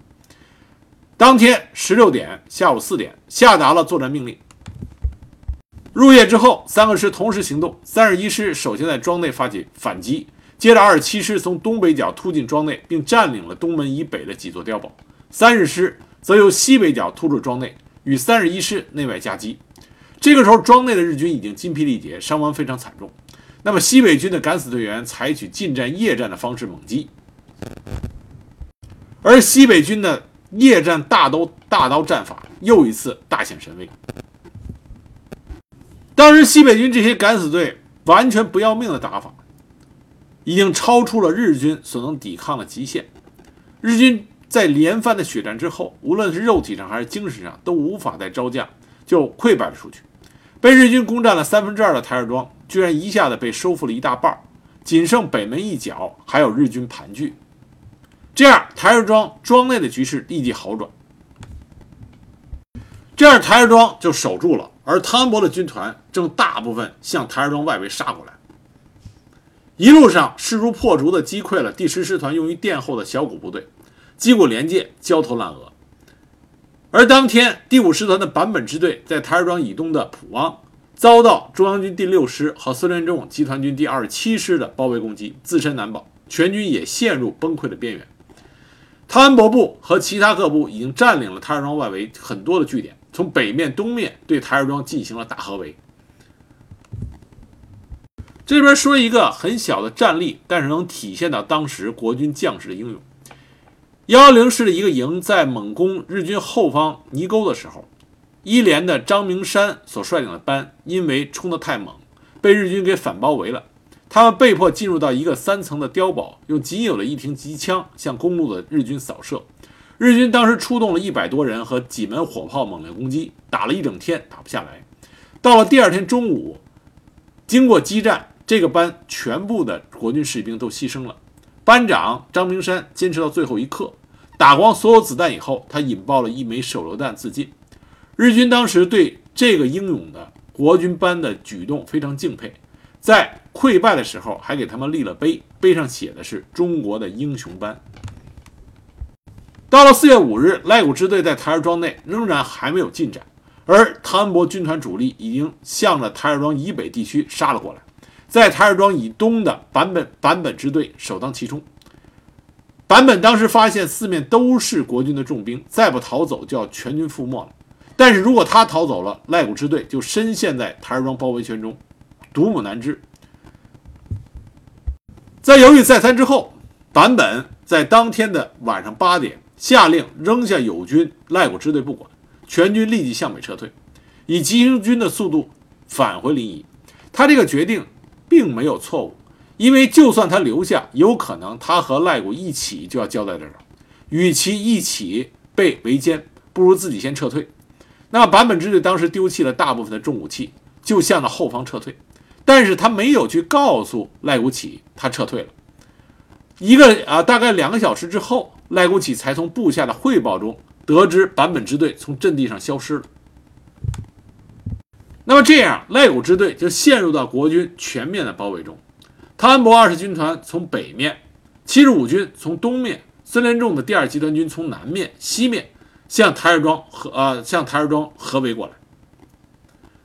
当天十六点下午四点下达了作战命令。入夜之后，三个师同时行动，三十一师首先在庄内发起反击，接着二十七师从东北角突进庄内，并占领了东门以北的几座碉堡，三十师则由西北角突入庄内，与三十一师内外夹击。这个时候庄内的日军已经筋疲力竭，伤亡非常惨重，那么西北军的敢死队员采取近战夜战的方式猛击，而西北军的夜战大刀大刀战法又一次大显神威。当时西北军这些敢死队完全不要命的打法已经超出了日军所能抵抗的极限，日军在连番的血战之后，无论是肉体上还是精神上都无法再招架，就溃败了出去。被日军攻占了三分之二的台儿庄居然一下子被收复了一大半，仅剩北门一角还有日军盘踞。这样台儿庄庄内的局势立即好转，这样台儿庄就守住了，而汤恩伯的军团正大部分向台儿庄外围杀过来，一路上势如破竹地击溃了第十师团用于殿后的小股部队，击鼓连捷，焦头烂额。而当天第五师团的坂本支队在台儿庄以东的普昂遭到中央军第六师和孙连仲集团军第二十七师的包围攻击，自身难保，全军也陷入崩溃的边缘。汤恩伯部和其他各部已经占领了台儿庄外围很多的据点，从北面、东面对台儿庄进行了大合围。这边说一个很小的战例，但是能体现到当时国军将士的英勇。一一零师的一个营在猛攻日军后方泥沟的时候，一连的张明山所率领的班因为冲得太猛，被日军给反包围了。他们被迫进入到一个三层的碉堡，用仅有的一挺机枪向公路的日军扫射。日军当时出动了一百多人和几门火炮猛烈攻击，打了一整天打不下来。到了第二天中午，经过激战，这个班全部的国军士兵都牺牲了。班长张明山坚持到最后一刻，打光所有子弹以后，他引爆了一枚手榴弹自尽。日军当时对这个英勇的国军班的举动非常敬佩，在溃败的时候还给他们立了碑，碑上写的是中国的英雄班。到了四月五日，赖谷支队在台儿庄内仍然还没有进展，而汤恩伯军团主力已经向着台儿庄以北地区杀了过来。在台儿庄以东的坂本坂本支队首当其冲。坂本当时发现四面都是国军的重兵，再不逃走就要全军覆没了。但是如果他逃走了，赖谷支队就深陷在台儿庄包围圈中，独木难支。在犹豫再三之后，坂本在当天的晚上八点下令扔下友军赖谷支队不管，全军立即向北撤退，以急行军的速度返回临沂。他这个决定并没有错误，因为就算他留下，有可能他和赖谷一起就要交代这事，与其一起被围歼，不如自己先撤退。那坂本支队当时丢弃了大部分的重武器，就向着后方撤退，但是他没有去告诉赖谷启他撤退了。一个啊，大概两个小时之后，赖谷启才从部下的汇报中得知坂本支队从阵地上消失了。那么这样，赖谷支队就陷入到国军全面的包围中。汤恩伯二十军团从北面，七十五军从东面，孙连仲的第二集团军从南面、西面向台儿庄合呃向台儿庄合围过来。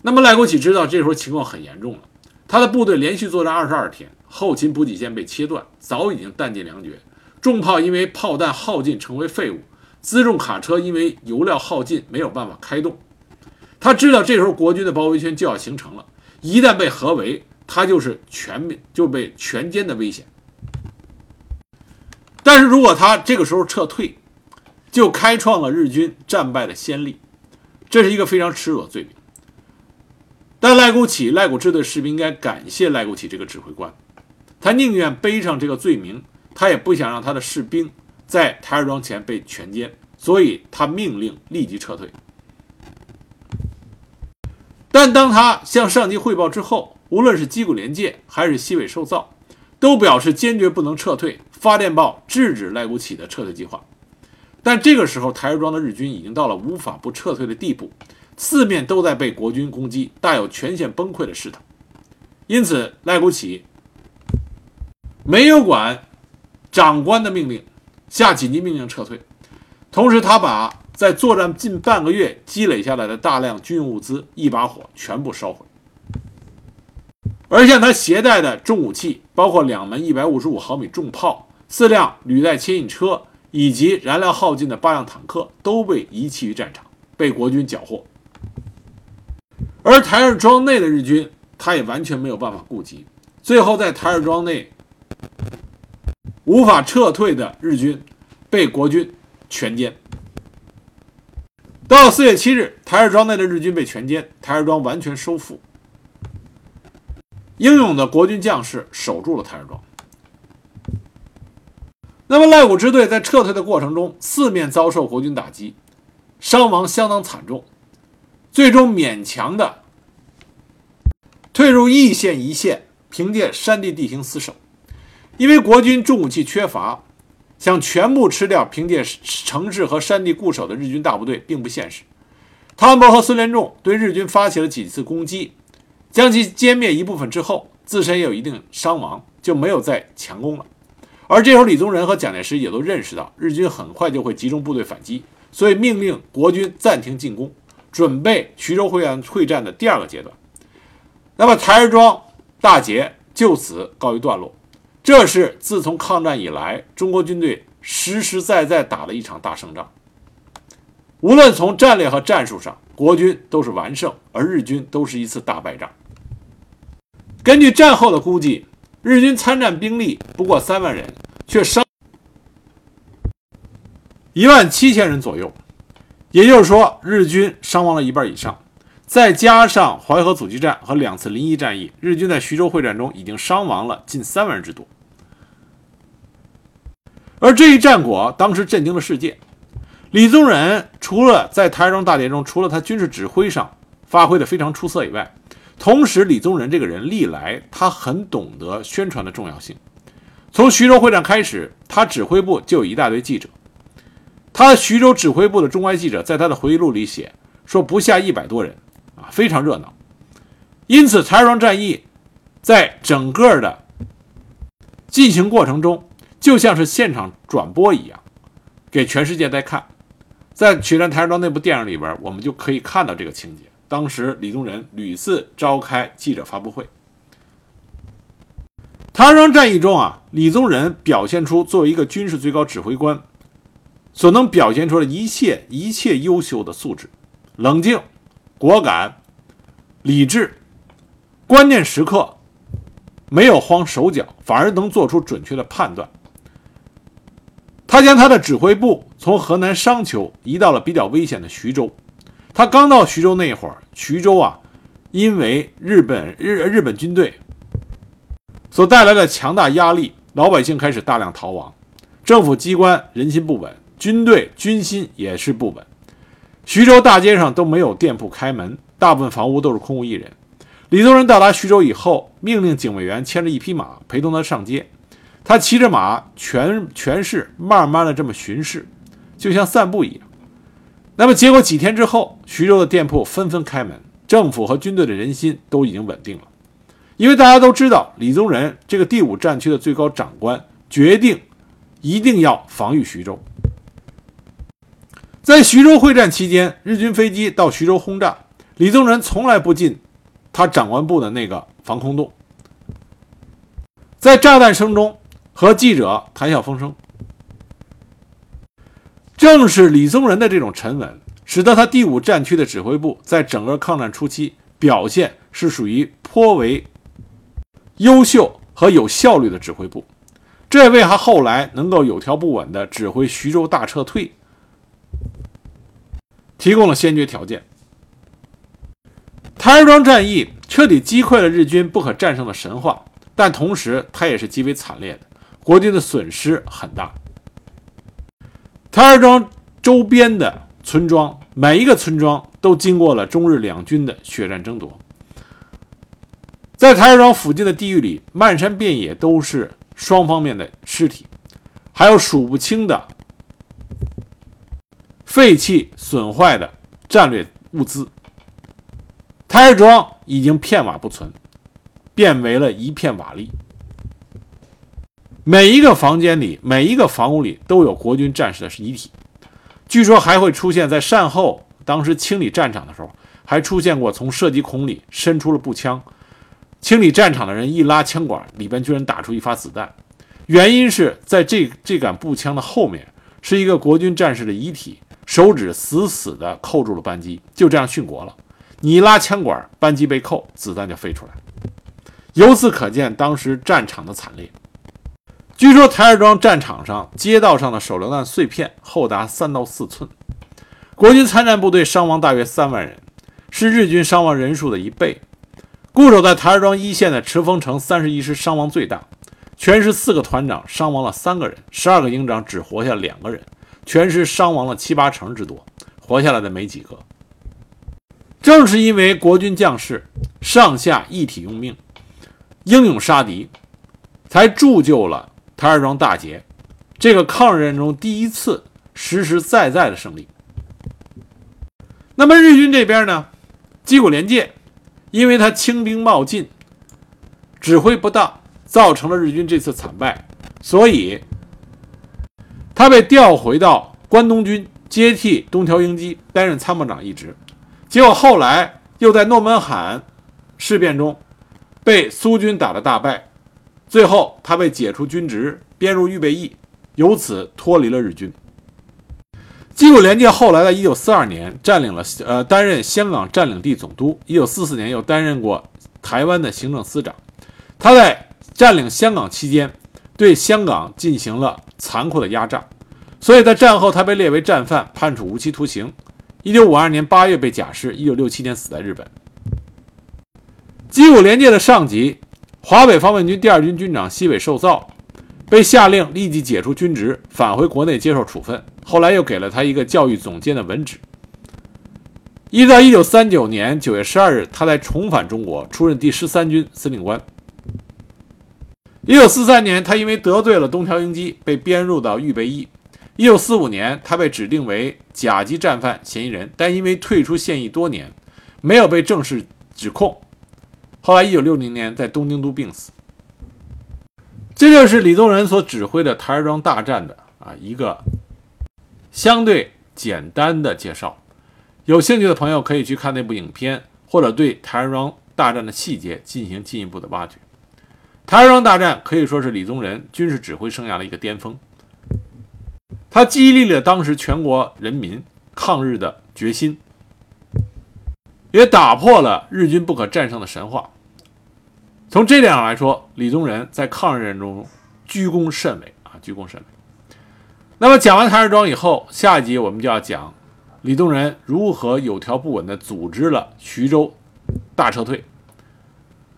那么赖国启知道这时候情况很严重了，他的部队连续作战二十二天，后勤补给线被切断，早已经弹尽粮绝，重炮因为炮弹耗尽成为废物，辎重卡车因为油料耗尽没有办法开动。他知道这时候国军的包围圈就要形成了，一旦被合围，他就是全面就被全歼的危险。但是如果他这个时候撤退，就开创了日军战败的先例，这是一个非常耻辱的罪名。但赖谷启、赖谷支队士兵应该感谢赖谷启这个指挥官，他宁愿背上这个罪名，他也不想让他的士兵在台儿庄前被全歼，所以他命令立即撤退。但当他向上级汇报之后，无论是矶谷廉介还是西尾寿造，都表示坚决不能撤退，发电报制止赖谷启的撤退计划。但这个时候，台儿庄的日军已经到了无法不撤退的地步，四面都在被国军攻击，大有全线崩溃的势头。因此，赖谷启没有管长官的命令，下紧急命令撤退。同时，他把在作战近半个月积累下来的大量军用物资一把火全部烧毁，而像他携带的重武器包括两门一百五十五毫米重炮、四辆履带牵引车以及燃料耗尽的八辆坦克都被遗弃于战场，被国军缴获。而台儿庄内的日军他也完全没有办法顾及，最后在台儿庄内无法撤退的日军被国军全歼。到四月七日，台儿庄内的日军被全歼，台儿庄完全收复。英勇的国军将士守住了台儿庄。那么赖谷支队在撤退的过程中，四面遭受国军打击，伤亡相当惨重，最终勉强的退入易县一线，凭借山地地形死守。因为国军重武器缺乏，想全部吃掉凭借城市和山地固守的日军大部队并不现实。汤恩伯和孙连仲对日军发起了几次攻击，将其歼灭一部分之后，自身也有一定伤亡，就没有再强攻了。而这时候李宗仁和蒋介石也都认识到日军很快就会集中部队反击，所以命令国军暂停进攻，准备徐州会战会战的第二个阶段。那么台儿庄大捷就此告一段落，这是自从抗战以来中国军队实实在在打了一场大胜仗。无论从战略和战术上，国军都是完胜，而日军都是一次大败仗。根据战后的估计，日军参战兵力不过三万人，却伤一万七千人左右，也就是说，日军伤亡了一半以上。再加上淮河阻击战和两次临沂战役，日军在徐州会战中已经伤亡了近三万人之多。而这一战果当时震惊了世界。李宗仁除了在台儿庄大捷中，除了他军事指挥上发挥的非常出色以外，同时李宗仁这个人历来他很懂得宣传的重要性。从徐州会战开始，他指挥部就有一大堆记者。他徐州指挥部的中外记者在他的回忆录里写说，不下一百多人啊，非常热闹。因此台儿庄战役在整个的进行过程中，就像是现场转播一样，给全世界在看。在《血战台儿庄》那部电影里边，我们就可以看到这个情节。当时李宗仁屡次召开记者发布会。台儿庄战役中啊，李宗仁表现出作为一个军事最高指挥官所能表现出的一切一切优秀的素质：冷静、果敢、理智，关键时刻没有慌手脚，反而能做出准确的判断。他将他的指挥部从河南商丘移到了比较危险的徐州。他刚到徐州那会儿，徐州啊，因为日本日日本军队所带来的强大压力，老百姓开始大量逃亡，政府机关人心不稳，军队军心也是不稳。徐州大街上都没有店铺开门，大部分房屋都是空无一人。李宗仁到达徐州以后，命令警卫员牵着一匹马陪同他上街。他骑着马全全市慢慢的这么巡视，就像散步一样。那么结果几天之后，徐州的店铺纷纷开门，政府和军队的人心都已经稳定了。因为大家都知道，李宗仁这个第五战区的最高长官决定一定要防御徐州。在徐州会战期间，日军飞机到徐州轰炸，李宗仁从来不进他长官部的那个防空洞。在炸弹声中和记者谈笑风生，正是李宗仁的这种沉稳，使得他第五战区的指挥部在整个抗战初期表现是属于颇为优秀和有效率的指挥部。这也为他后来能够有条不紊地指挥徐州大撤退提供了先决条件。台儿庄战役彻底击溃了日军不可战胜的神话，但同时它也是极为惨烈的，国军的损失很大。台儿庄周边的村庄，每一个村庄都经过了中日两军的血战争夺。在台儿庄附近的地域里，漫山遍野都是双方面的尸体，还有数不清的废弃损坏的战略物资。台儿庄已经片瓦不存，变为了一片瓦砾。每一个房间里，每一个房屋里都有国军战士的遗体，据说还会出现在善后当时清理战场的时候，还出现过从射击孔里伸出了步枪，清理战场的人一拉枪管，里边居然打出一发子弹。原因是在这这杆步枪的后面是一个国军战士的遗体，手指死死地扣住了扳机，就这样殉国了。你一拉枪管，扳机被扣，子弹就飞出来。由此可见当时战场的惨烈。据说台儿庄战场上街道上的手榴弹碎片厚达三到四寸。国军参战部队伤亡大约三万人，是日军伤亡人数的一倍。固守在台儿庄一线的池峰城三十一师伤亡最大，全师四个团长伤亡了三个人，十二个营长只活下两个人，全师伤亡了七八成之多，活下来的没几个。正是因为国军将士上下一体用命，英勇杀敌，才铸就了台儿庄大捷这个抗日战中第一次实实在在的胜利。那么日军这边呢，矶谷廉介因为他轻兵冒进，指挥不当，造成了日军这次惨败，所以他被调回到关东军，接替东条英机担任参谋长一职。结果后来又在诺门罕事变中被苏军打得大败，最后他被解除军职，编入预备役，由此脱离了日军。矶口廉介后来在一九四二年占领了呃担任香港占领地总督，一九四四年又担任过台湾的行政司长。他在占领香港期间对香港进行了残酷的压榨，所以在战后他被列为战犯，判处无期徒刑。一九五二年八月被假释，一九六七年死在日本。矶口廉介的上级华北方面军第二军军长西北寿造被下令立即解除军职，返回国内接受处分，后来又给了他一个教育总监的文职。一直到一九三九年九月十二日，他才重返中国，出任第十三军司令官。一九四三年，他因为得罪了东条英机，被编入到预备役。一九四五年，他被指定为甲级战犯嫌疑人，但因为退出现役多年，没有被正式指控。后来一九六零年在东京都病死。这就是李宗仁所指挥的台儿庄大战的啊一个相对简单的介绍。有兴趣的朋友可以去看那部影片，或者对台儿庄大战的细节进行进一步的挖掘。台儿庄大战可以说是李宗仁军事指挥生涯的一个巅峰，他激励了当时全国人民抗日的决心，也打破了日军不可战胜的神话。从这点上来说，李宗仁在抗日中居功甚伟啊，居功甚伟。那么讲完台儿庄以后，下一集我们就要讲李宗仁如何有条不紊地组织了徐州大撤退，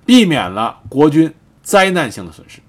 避免了国军灾难性的损失。